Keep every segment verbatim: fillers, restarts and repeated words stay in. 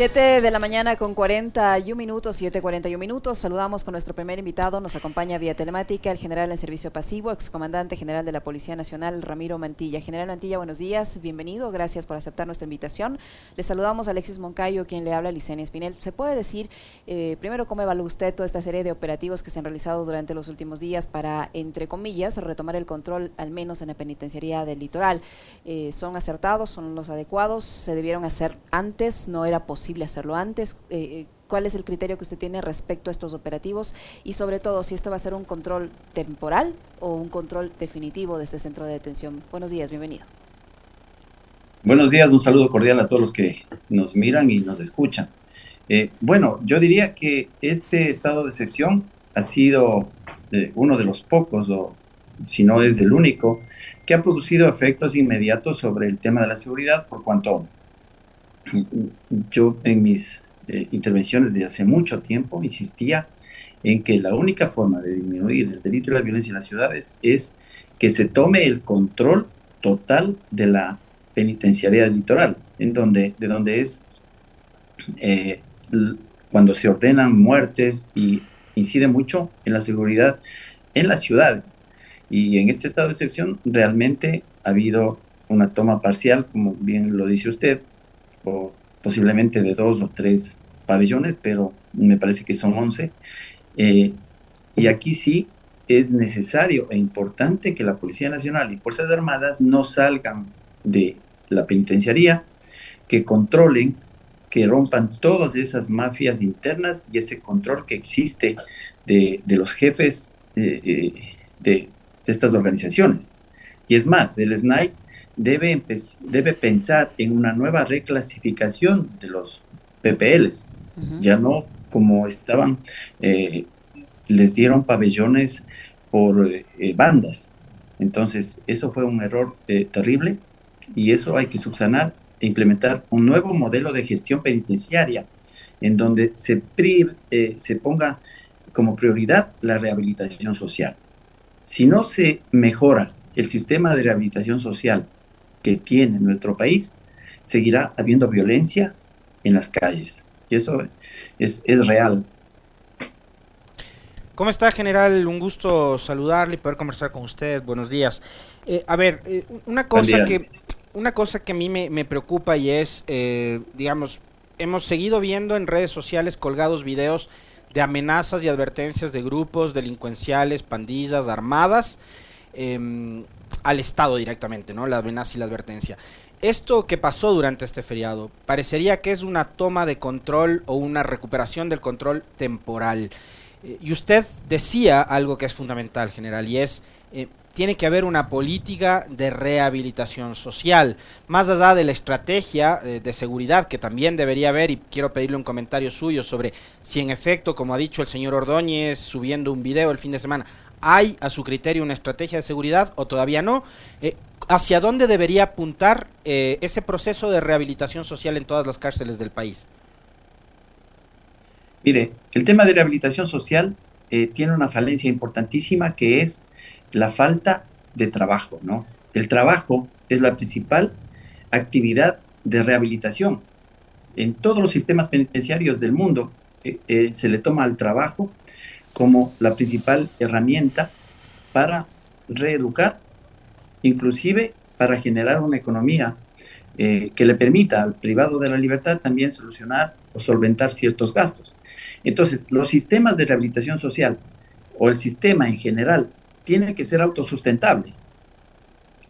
siete de la mañana con cuarenta y un minutos, siete cuarenta y un minutos. Saludamos con nuestro primer invitado. Nos acompaña vía telemática el general en servicio pasivo, excomandante general de la Policía Nacional, Ramiro Mantilla. General Mantilla, buenos días, bienvenido, gracias por aceptar nuestra invitación. Le saludamos a Alexis Moncayo, quien le habla, Lisenia Espinel. ¿Se puede decir, eh, primero, cómo evalúa usted toda esta serie de operativos que se han realizado durante los últimos días para, entre comillas, retomar el control, al menos en la penitenciaría del litoral? Eh, ¿Son acertados, son los adecuados, se debieron hacer antes, no era posible hacerlo antes? Eh, ¿Cuál es el criterio que usted tiene respecto a estos operativos? Y sobre todo, si esto va a ser un control temporal o un control definitivo de este centro de detención. Buenos días, bienvenido. Buenos días, un saludo cordial a todos los que nos miran y nos escuchan. Eh, bueno, yo diría que este estado de excepción ha sido eh, uno de los pocos, o si no es el único, que ha producido efectos inmediatos sobre el tema de la seguridad, por cuanto yo en mis eh, intervenciones de hace mucho tiempo insistía en que la única forma de disminuir el delito y la violencia en las ciudades es que se tome el control total de la penitenciaría del litoral, en donde, de donde es eh, cuando se ordenan muertes y incide mucho en la seguridad en las ciudades. Y en este estado de excepción realmente ha habido una toma parcial, como bien lo dice usted, o posiblemente de dos o tres pabellones, pero me parece que son once. Eh, y aquí sí es necesario e importante que la Policía Nacional y Fuerzas Armadas no salgan de la penitenciaría, que controlen, que rompan todas esas mafias internas y ese control que existe de, de los jefes eh, eh, de, de estas organizaciones. Y es más, el S N A I Debe, empe- debe pensar en una nueva reclasificación de los P P Ls, uh-huh. Ya no como estaban, eh, les dieron pabellones por eh, bandas. Entonces eso fue un error eh, terrible, y eso hay que subsanar e implementar un nuevo modelo de gestión penitenciaria en donde se, pri- eh, se ponga como prioridad la rehabilitación social. Si no se mejora el sistema de rehabilitación social que tiene nuestro país, seguirá habiendo violencia en las calles. Y eso es, es real. ¿Cómo está, general? Un gusto saludarle y poder conversar con usted. Buenos días. Eh, a ver, eh, una cosa que una cosa que a mí me, me preocupa, y es, eh, digamos, hemos seguido viendo en redes sociales colgados videos de amenazas y advertencias de grupos delincuenciales, pandillas armadas, Eh, al Estado directamente, ¿no? La amenaza y la advertencia. Esto que pasó durante este feriado parecería que es una toma de control o una recuperación del control temporal. Eh, y usted decía algo que es fundamental, general, y es eh, tiene que haber una política de rehabilitación social, más allá de la estrategia eh, de seguridad que también debería haber, y quiero pedirle un comentario suyo sobre si en efecto, como ha dicho el señor Ordóñez subiendo un video el fin de semana, ¿hay a su criterio una estrategia de seguridad o todavía no? Eh, ¿Hacia dónde debería apuntar eh, ese proceso de rehabilitación social en todas las cárceles del país? Mire, el tema de rehabilitación social eh, tiene una falencia importantísima, que es la falta de trabajo, ¿no? El trabajo es la principal actividad de rehabilitación. En todos los sistemas penitenciarios del mundo eh, eh, se le toma al trabajo como la principal herramienta para reeducar, inclusive para generar una economía eh, que le permita al privado de la libertad también solucionar o solventar ciertos gastos. Entonces, los sistemas de rehabilitación social, o el sistema en general, tiene que ser autosustentable.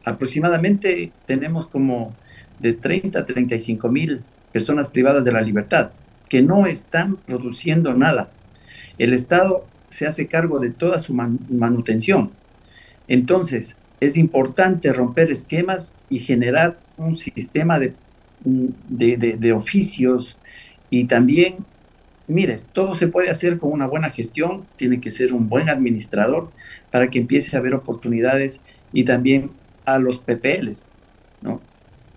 Aproximadamente tenemos como de treinta a treinta y cinco mil personas privadas de la libertad que no están produciendo nada. El Estado se hace cargo de toda su man- manutención. Entonces, es importante romper esquemas y generar un sistema de, de, de, de oficios. Y también, mires, todo se puede hacer con una buena gestión, tiene que ser un buen administrador para que empiece a haber oportunidades, y también a los P P Ls, ¿no?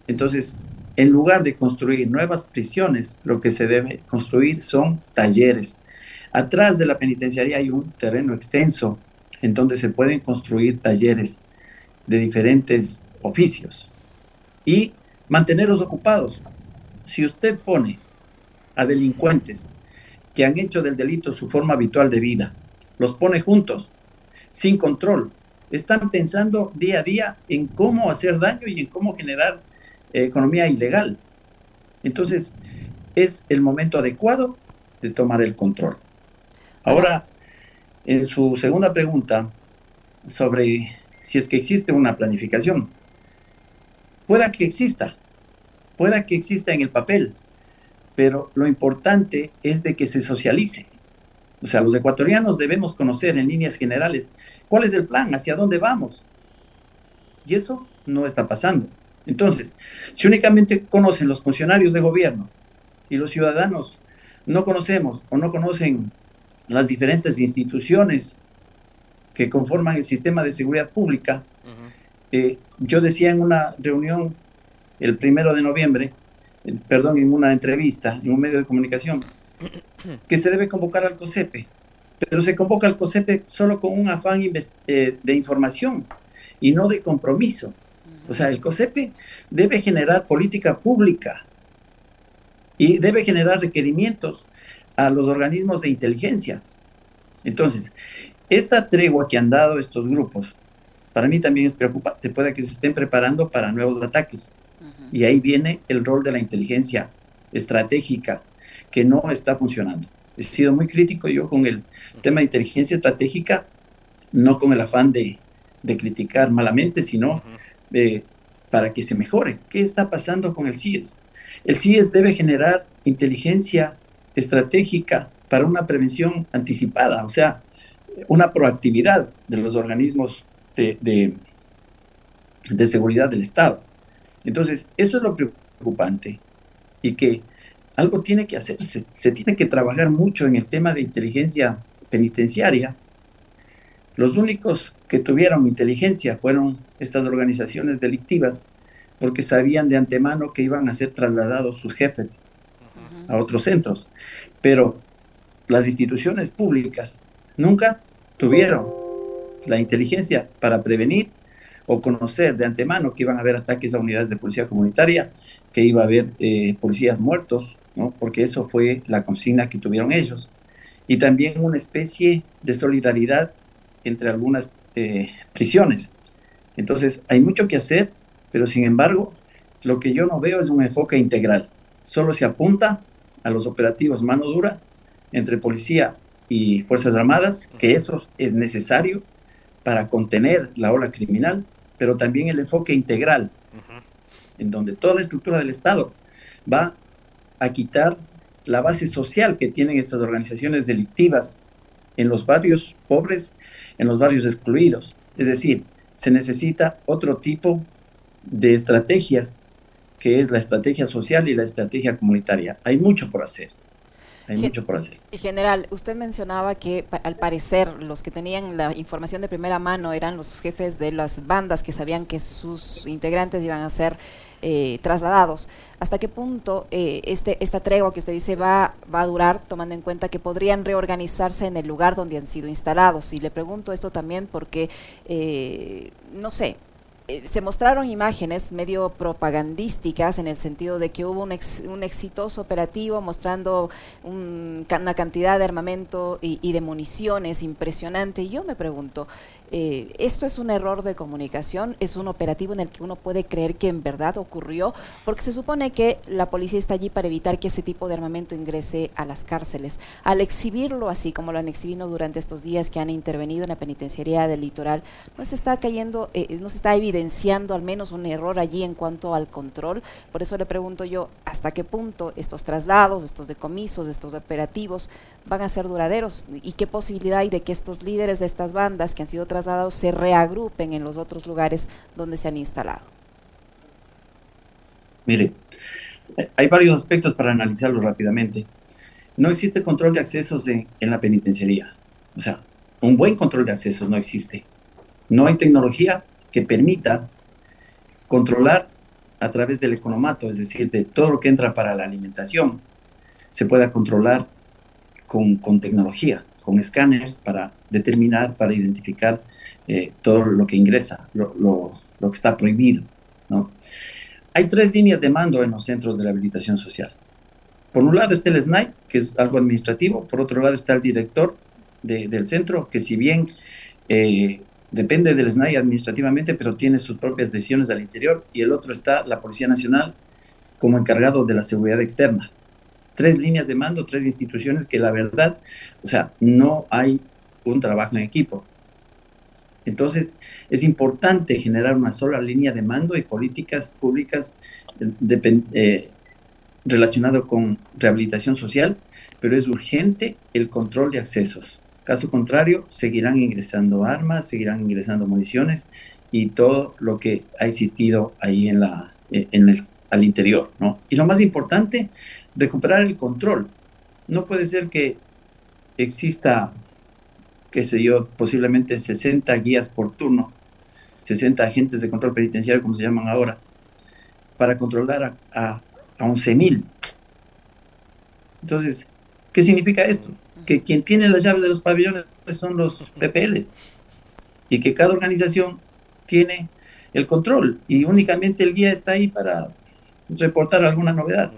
Entonces, en lugar de construir nuevas prisiones, lo que se debe construir son talleres. Atrás de la penitenciaría hay un terreno extenso en donde se pueden construir talleres de diferentes oficios y mantenerlos ocupados. Si usted pone a delincuentes que han hecho del delito su forma habitual de vida. Los pone juntos, sin control. Están pensando día a día en cómo hacer daño y en cómo generar eh, economía ilegal. Entonces, es el momento adecuado de tomar el control. Ahora, en su segunda pregunta, sobre si es que existe una planificación. Pueda que exista, pueda que exista en el papel, pero lo importante es de que se socialice. O sea, los ecuatorianos debemos conocer en líneas generales cuál es el plan, hacia dónde vamos. Y eso no está pasando. Entonces, si únicamente conocen los funcionarios de gobierno y los ciudadanos no conocemos o no conocen las diferentes instituciones que conforman el sistema de seguridad pública, uh-huh. eh, yo decía en una reunión el primero de noviembre, eh, perdón, en una entrevista, en un medio de comunicación, que se debe convocar al COSEPE, pero se convoca al COSEPE solo con un afán invest- eh, de información y no de compromiso. Uh-huh. O sea, el COSEPE debe generar política pública y debe generar requerimientos a los organismos de inteligencia. Entonces, esta tregua que han dado estos grupos, para mí también es preocupante, puede que se estén preparando para nuevos ataques. Uh-huh. Y ahí viene el rol de la inteligencia estratégica, que no está funcionando. He sido muy crítico yo con el tema de inteligencia estratégica, no con el afán de, de criticar malamente, sino uh-huh. eh, para que se mejore. ¿Qué está pasando con el C I E S? El C I E S debe generar inteligencia estratégica para una prevención anticipada, o sea, una proactividad de los organismos de, de, de seguridad del Estado. Entonces, eso es lo preocupante y que algo tiene que hacerse. Se tiene que trabajar mucho en el tema de inteligencia penitenciaria. Los únicos que tuvieron inteligencia fueron estas organizaciones delictivas porque sabían de antemano que iban a ser trasladados sus jefes a otros centros. Pero las instituciones públicas nunca tuvieron la inteligencia para prevenir o conocer de antemano que iban a haber ataques a unidades de policía comunitaria, que iba a haber eh, policías muertos, ¿no? Porque eso fue la consigna que tuvieron ellos. Y también una especie de solidaridad entre algunas eh, prisiones. Entonces, hay mucho que hacer, pero sin embargo, lo que yo no veo es un enfoque integral. Solo se apunta a los operativos mano dura entre policía y Fuerzas Armadas, que eso es necesario para contener la ola criminal, pero también el enfoque integral, uh-huh. en donde toda la estructura del Estado va a quitar la base social que tienen estas organizaciones delictivas en los barrios pobres, en los barrios excluidos. Es decir, se necesita otro tipo de estrategias, que es la estrategia social y la estrategia comunitaria. Hay mucho por hacer. Hay mucho por hacer. General, usted mencionaba que al parecer los que tenían la información de primera mano eran los jefes de las bandas que sabían que sus integrantes iban a ser eh, trasladados. ¿Hasta qué punto eh, este esta tregua que usted dice va, va a durar, tomando en cuenta que podrían reorganizarse en el lugar donde han sido instalados? Y le pregunto esto también porque, eh, no sé, se mostraron imágenes medio propagandísticas en el sentido de que hubo un, ex, un exitoso operativo mostrando un, una cantidad de armamento y, y de municiones impresionante. Y yo me pregunto, eh, ¿esto es un error de comunicación? ¿Es un operativo en el que uno puede creer que en verdad ocurrió? Porque se supone que la policía está allí para evitar que ese tipo de armamento ingrese a las cárceles. Al exhibirlo así como lo han exhibido durante estos días que han intervenido en la penitenciaría del litoral, no se está cayendo, eh, no se está evidenciando evidenciando al menos un error allí en cuanto al control. Por eso le pregunto yo, ¿hasta qué punto estos traslados, estos decomisos, estos operativos van a ser duraderos? ¿Y qué posibilidad hay de que estos líderes de estas bandas que han sido trasladados se reagrupen en los otros lugares donde se han instalado? Mire, hay varios aspectos para analizarlos rápidamente. No existe control de accesos de, en la penitenciaría. O sea, un buen control de accesos no existe. No hay tecnología que permita controlar a través del economato, es decir, de todo lo que entra para la alimentación, se pueda controlar con, con tecnología, con escáneres para determinar, para identificar eh, todo lo que ingresa, lo, lo, lo que está prohibido, ¿no? Hay tres líneas de mando en los centros de la habilitación social. Por un lado está el S N A I, que es algo administrativo, por otro lado está el director de, del centro, que si bien eh, depende del S N A I administrativamente, pero tiene sus propias decisiones al interior, y el otro está la Policía Nacional como encargado de la seguridad externa. Tres líneas de mando, tres instituciones que la verdad, o sea, no hay un trabajo en equipo. Entonces, es importante generar una sola línea de mando y políticas públicas de, eh, relacionado con rehabilitación social, pero es urgente el control de accesos. Caso contrario, seguirán ingresando armas, seguirán ingresando municiones y todo lo que ha existido ahí en la, en el, al interior, ¿no? Y lo más importante, recuperar el control. No puede ser que exista, qué sé yo, posiblemente sesenta guías por turno, sesenta agentes de control penitenciario, como se llaman ahora, para controlar a, a once mil. Entonces, ¿qué significa esto? Que quien tiene las llaves de los pabellones son los P P Ls y que cada organización tiene el control y únicamente el guía está ahí para reportar alguna novedad.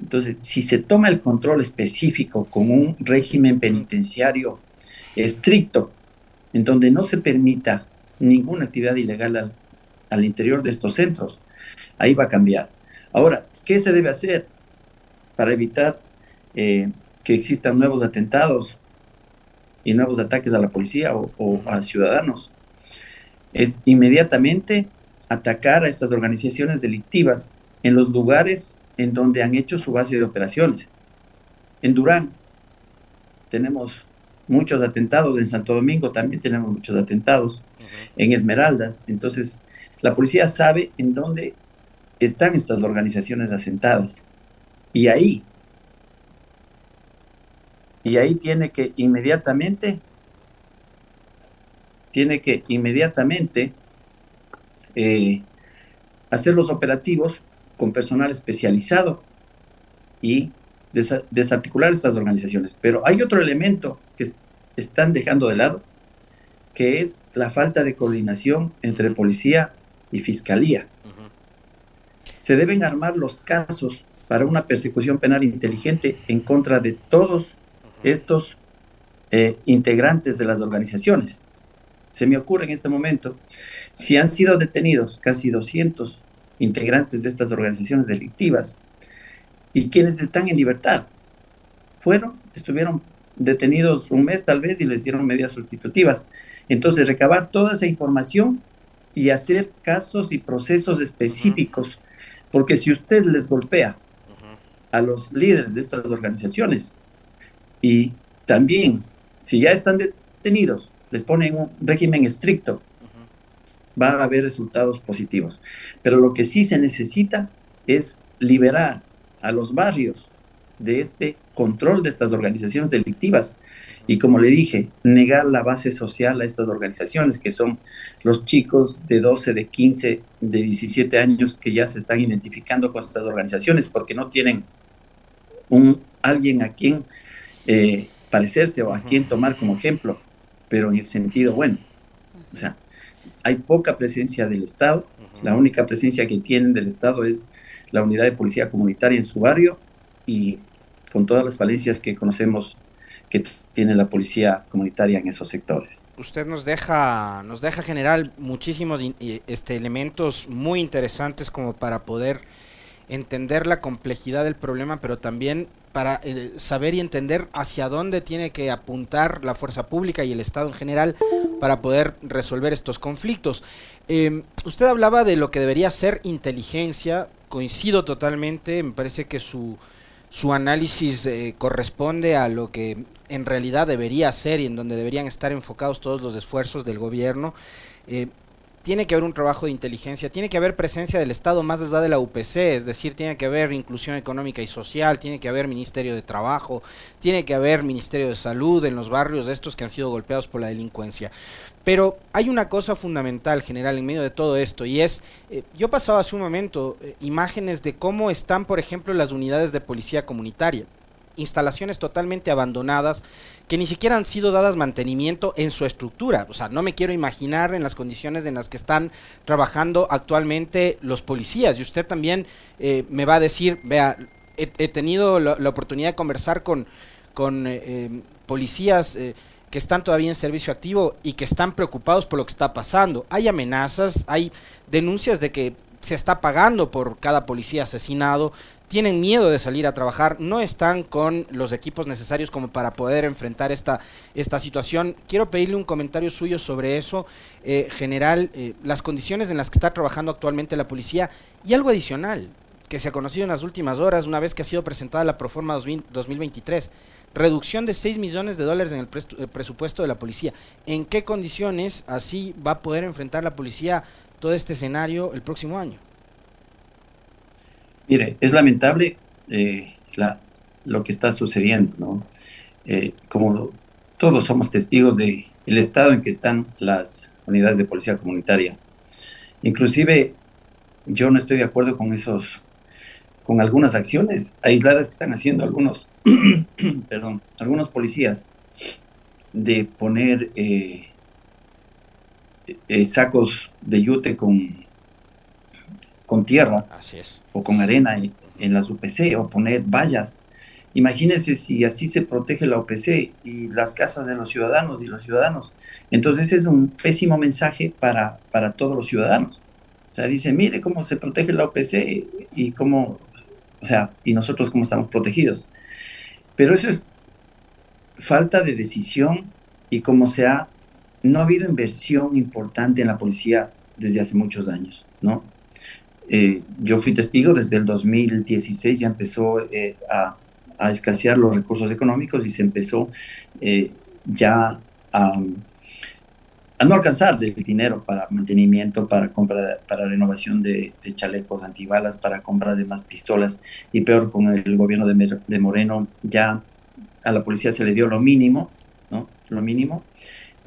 Entonces, si se toma el control específico con un régimen penitenciario estricto, en donde no se permita ninguna actividad ilegal al, al interior de estos centros, ahí va a cambiar. Ahora, ¿qué se debe hacer para evitar eh, que existan nuevos atentados y nuevos ataques a la policía o, o a ciudadanos? Es inmediatamente atacar a estas organizaciones delictivas en los lugares en donde han hecho su base de operaciones. En Durán tenemos muchos atentados, en Santo Domingo también tenemos muchos atentados, uh-huh. en Esmeraldas. Entonces, la policía sabe en dónde están estas organizaciones asentadas. Y ahí, y ahí tiene que inmediatamente, tiene que inmediatamente eh, hacer los operativos con personal especializado y desa- desarticular estas organizaciones. Pero hay otro elemento que est- están dejando de lado, que es la falta de coordinación entre policía y fiscalía. Uh-huh. Se deben armar los casos para una persecución penal inteligente en contra de todos uh-huh. estos eh, integrantes de las organizaciones. Se me ocurre en este momento, si han sido detenidos casi doscientos integrantes de estas organizaciones delictivas, y quienes están en libertad fueron, estuvieron detenidos un mes tal vez y les dieron medidas sustitutivas. Entonces, recabar toda esa información y hacer casos y procesos específicos, uh-huh. porque si usted les golpea uh-huh. a los líderes de estas organizaciones, y también si ya están detenidos les ponen un régimen estricto, va a haber resultados positivos. Pero lo que sí se necesita es liberar a los barrios de este control de estas organizaciones delictivas. Y como le dije, negar la base social a estas organizaciones, que son los chicos de doce, de quince, de diecisiete años que ya se están identificando con estas organizaciones porque no tienen un, alguien a quien eh, parecerse o a quien tomar como ejemplo, pero en el sentido bueno. O sea, hay poca presencia del Estado, uh-huh. la única presencia que tienen del Estado es la unidad de policía comunitaria en su barrio y con todas las falencias que conocemos que t- tiene la policía comunitaria en esos sectores. Usted nos deja, nos deja general muchísimos in- este, elementos muy interesantes como para poder entender la complejidad del problema, pero también para eh, saber y entender hacia dónde tiene que apuntar la fuerza pública y el Estado en general para poder resolver estos conflictos. Eh, usted hablaba de lo que debería ser inteligencia, coincido totalmente, me parece que su, su análisis eh, corresponde a lo que en realidad debería ser y en donde deberían estar enfocados todos los esfuerzos del gobierno. Eh, Tiene que haber un trabajo de inteligencia, tiene que haber presencia del Estado más allá de la U P C, es decir, tiene que haber inclusión económica y social, tiene que haber Ministerio de Trabajo, tiene que haber Ministerio de Salud en los barrios de estos que han sido golpeados por la delincuencia. Pero hay una cosa fundamental, general, en medio de todo esto, y es, eh, yo pasaba hace un momento eh, imágenes de cómo están, por ejemplo, las unidades de policía comunitaria. Instalaciones totalmente abandonadas que ni siquiera han sido dadas mantenimiento en su estructura, o sea, no me quiero imaginar en las condiciones en las que están trabajando actualmente los policías, y usted también eh, me va a decir, vea, he, he tenido la, la oportunidad de conversar con, con eh, policías eh, que están todavía en servicio activo y que están preocupados por lo que está pasando. Hay amenazas, hay denuncias de que se está pagando por cada policía asesinado, tienen miedo de salir a trabajar, no están con los equipos necesarios como para poder enfrentar esta, esta situación. Quiero pedirle un comentario suyo sobre eso, eh, general, eh, las condiciones en las que está trabajando actualmente la policía y algo adicional que se ha conocido en las últimas horas, una vez que ha sido presentada la Proforma dos mil veintitrés, reducción de seis millones de dólares en el, pres- el presupuesto de la policía. ¿En qué condiciones así va a poder enfrentar la policía todo este escenario el próximo año? Mire, es lamentable eh, la, lo que está sucediendo, ¿no? Eh, como todos somos testigos del estado en que están las unidades de policía comunitaria. Inclusive, yo no estoy de acuerdo con esos, con algunas acciones aisladas que están haciendo algunos, perdón, algunos policías de poner... Eh, Eh, sacos de yute con, con tierra o con arena en, en las U P C o poner vallas. Imagínense si así se protege la U P C y las casas de los ciudadanos y los ciudadanos. Entonces es un pésimo mensaje para, para todos los ciudadanos. O sea, dice, mire cómo se protege la U P C y cómo, o sea, y nosotros cómo estamos protegidos. Pero eso es falta de decisión y cómo se ha... No ha habido inversión importante en la policía desde hace muchos años, ¿no? Eh, yo fui testigo, desde el dos mil dieciséis ya empezó eh, a, a escasear los recursos económicos y se empezó eh, ya a, a no alcanzar el dinero para mantenimiento, para compra, para renovación de, de chalecos antibalas, para compra de más pistolas, y peor, con el gobierno de, de Moreno ya a la policía se le dio lo mínimo, ¿no? Lo mínimo.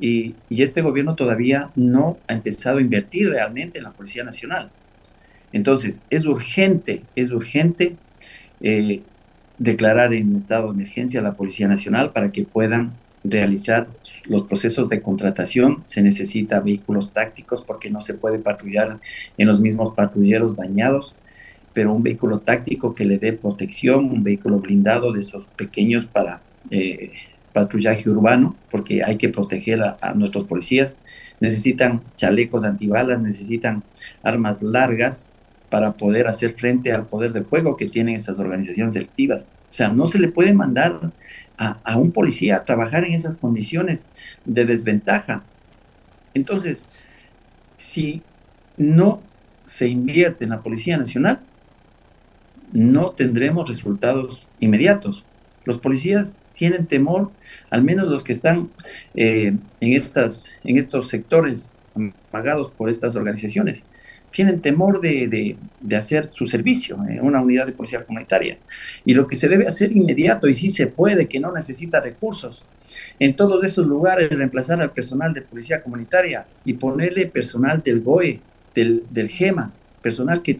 Y, y este gobierno todavía no ha empezado a invertir realmente en la Policía Nacional. Entonces, es urgente, es urgente eh, declarar en estado de emergencia a la Policía Nacional para que puedan realizar los procesos de contratación. Se necesita vehículos tácticos porque no se puede patrullar en los mismos patrulleros dañados, pero un vehículo táctico que le dé protección, un vehículo blindado de esos pequeños para... Eh, patrullaje urbano, porque hay que proteger a, a nuestros policías. Necesitan chalecos antibalas, necesitan armas largas para poder hacer frente al poder de fuego que tienen estas organizaciones delictivas. O sea, no se le puede mandar a, a un policía a trabajar en esas condiciones de desventaja. Entonces, si no se invierte en la Policía Nacional, no tendremos resultados inmediatos. Los policías tienen temor, al menos los que están eh, en, estas, en estos sectores pagados por estas organizaciones, tienen temor de, de, de hacer su servicio en eh, una unidad de policía comunitaria. Y lo que se debe hacer inmediato, y sí se puede, que no necesita recursos, en todos esos lugares reemplazar al personal de policía comunitaria y ponerle personal del G O E, del, del GEMA, personal que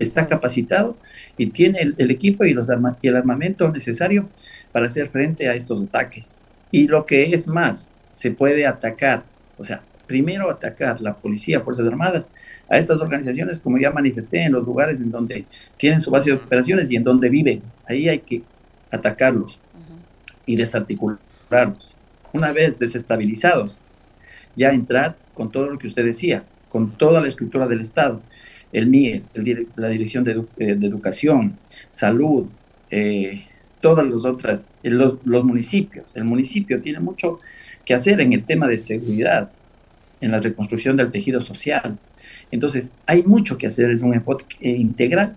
está capacitado y tiene el, el equipo y, los arma, y el armamento necesario para hacer frente a estos ataques. Y lo que es más, se puede atacar, o sea, primero atacar la policía, Fuerzas Armadas, a estas organizaciones, como ya manifesté, en los lugares en donde tienen su base de operaciones y en donde viven. Ahí hay que atacarlos y desarticularlos. Una vez desestabilizados, ya entrar con todo lo que usted decía, con toda la estructura del Estado, el M I E S, el, la Dirección de, eh, de Educación, Salud, eh, todas las otras, los, los municipios. El municipio tiene mucho que hacer en el tema de seguridad, en la reconstrucción del tejido social. Entonces, hay mucho que hacer, es un enfoque integral,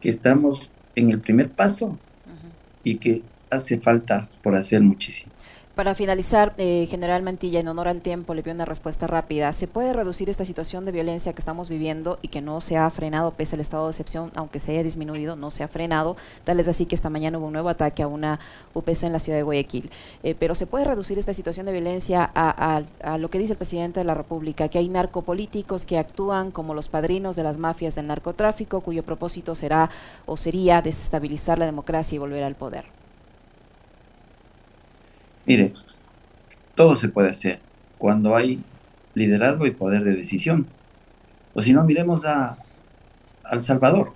que estamos en el primer paso, uh-huh, y que hace falta por hacer muchísimo. Para finalizar, eh, General Mantilla, en honor al tiempo, le pido una respuesta rápida. ¿Se puede reducir esta situación de violencia que estamos viviendo y que no se ha frenado pese al estado de excepción, aunque se haya disminuido, no se ha frenado? Tal es así que esta mañana hubo un nuevo ataque a una U P C en la ciudad de Guayaquil. Eh, pero ¿se puede reducir esta situación de violencia a, a, a lo que dice el presidente de la República, que hay narcopolíticos que actúan como los padrinos de las mafias del narcotráfico, cuyo propósito será o sería desestabilizar la democracia y volver al poder? Mire, todo se puede hacer cuando hay liderazgo y poder de decisión. O si no, miremos a, a El Salvador.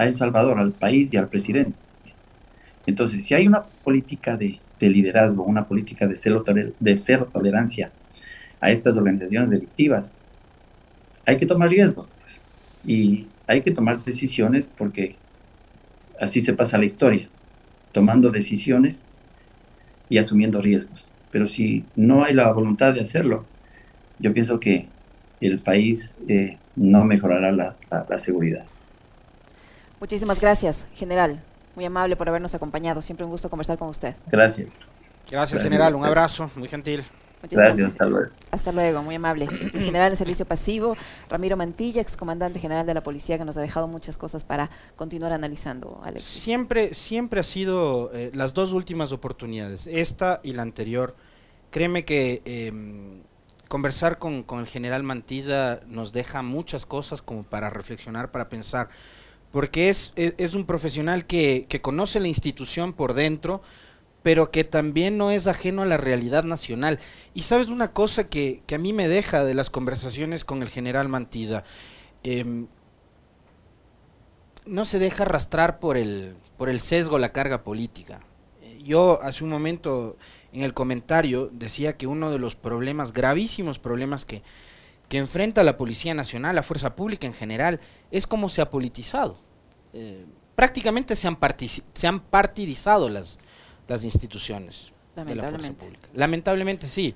a El Salvador, al país y al presidente. Entonces, si hay una política de, de liderazgo, una política de cero, de cero tolerancia a estas organizaciones delictivas, hay que tomar riesgos, pues, y hay que tomar decisiones, porque así se pasa la historia, tomando decisiones y asumiendo riesgos. Pero si no hay la voluntad de hacerlo, yo pienso que el país eh, no mejorará la, la, la seguridad. Muchísimas gracias, general. Muy amable por habernos acompañado. Siempre un gusto conversar con usted. Gracias. Gracias, gracias general. Un abrazo. Muy gentil. Muchísimas gracias, gracias, hasta luego. Hasta luego, muy amable. El general de Servicio Pasivo, Ramiro Mantilla, excomandante general de la Policía, que nos ha dejado muchas cosas para continuar analizando, Alex. Siempre, siempre ha sido eh, las dos últimas oportunidades, esta y la anterior. Créeme que eh, conversar con, con el general Mantilla nos deja muchas cosas como para reflexionar, para pensar, porque es, es, es un profesional que, que conoce la institución por dentro, pero que también no es ajeno a la realidad nacional. Y sabes una cosa que, que a mí me deja de las conversaciones con el general Mantilla, eh, no se deja arrastrar por el, por el sesgo, la carga política. Yo hace un momento en el comentario decía que uno de los problemas, gravísimos problemas que, que enfrenta la Policía Nacional, la Fuerza Pública en general, es cómo se ha politizado. Eh, prácticamente se han, partici- se han partidizado las... las instituciones de la fuerza pública. Lamentablemente sí.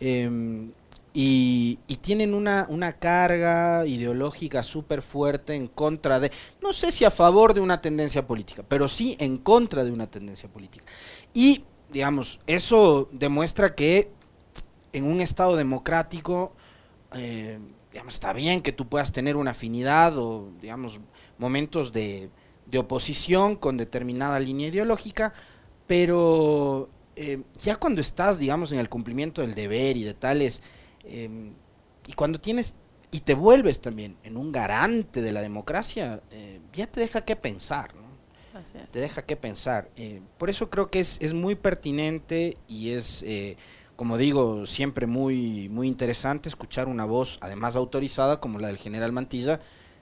Eh, y, y tienen una, una carga ideológica súper fuerte en contra de, no sé si a favor de una tendencia política, pero sí en contra de una tendencia política. Y, digamos, eso demuestra que en un Estado democrático, eh, digamos, está bien que tú puedas tener una afinidad o, digamos, momentos de, de oposición con determinada línea ideológica, pero eh, ya cuando estás, digamos, en el cumplimiento del deber y de tales, eh, y cuando tienes, y te vuelves también en un garante de la democracia, eh, ya te deja que pensar, ¿no? Así es. Te deja que pensar. Eh, por eso creo que es, es muy pertinente y es, eh, como digo, siempre muy, muy interesante escuchar una voz, además autorizada, como la del general Mantilla,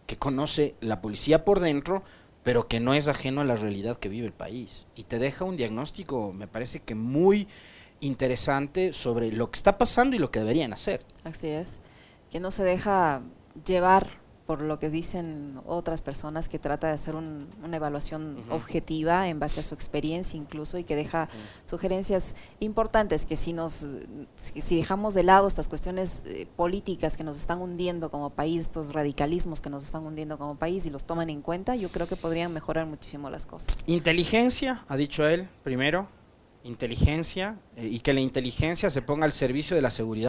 que conoce la policía por dentro, pero que no es ajeno a la realidad que vive el país. Y te deja un diagnóstico, me parece que muy interesante, sobre lo que está pasando y lo que deberían hacer. Así es, que no se deja llevar por lo que dicen otras personas, que trata de hacer un, una evaluación uh-huh. objetiva en base a su experiencia incluso, y que deja uh-huh. sugerencias importantes, que si nos si, si dejamos de lado estas cuestiones eh, políticas que nos están hundiendo como país, estos radicalismos que nos están hundiendo como país, y los toman en cuenta, yo creo que podrían mejorar muchísimo las cosas. Inteligencia, ha dicho él, primero, inteligencia, eh, y que la inteligencia se ponga al servicio de la seguridad.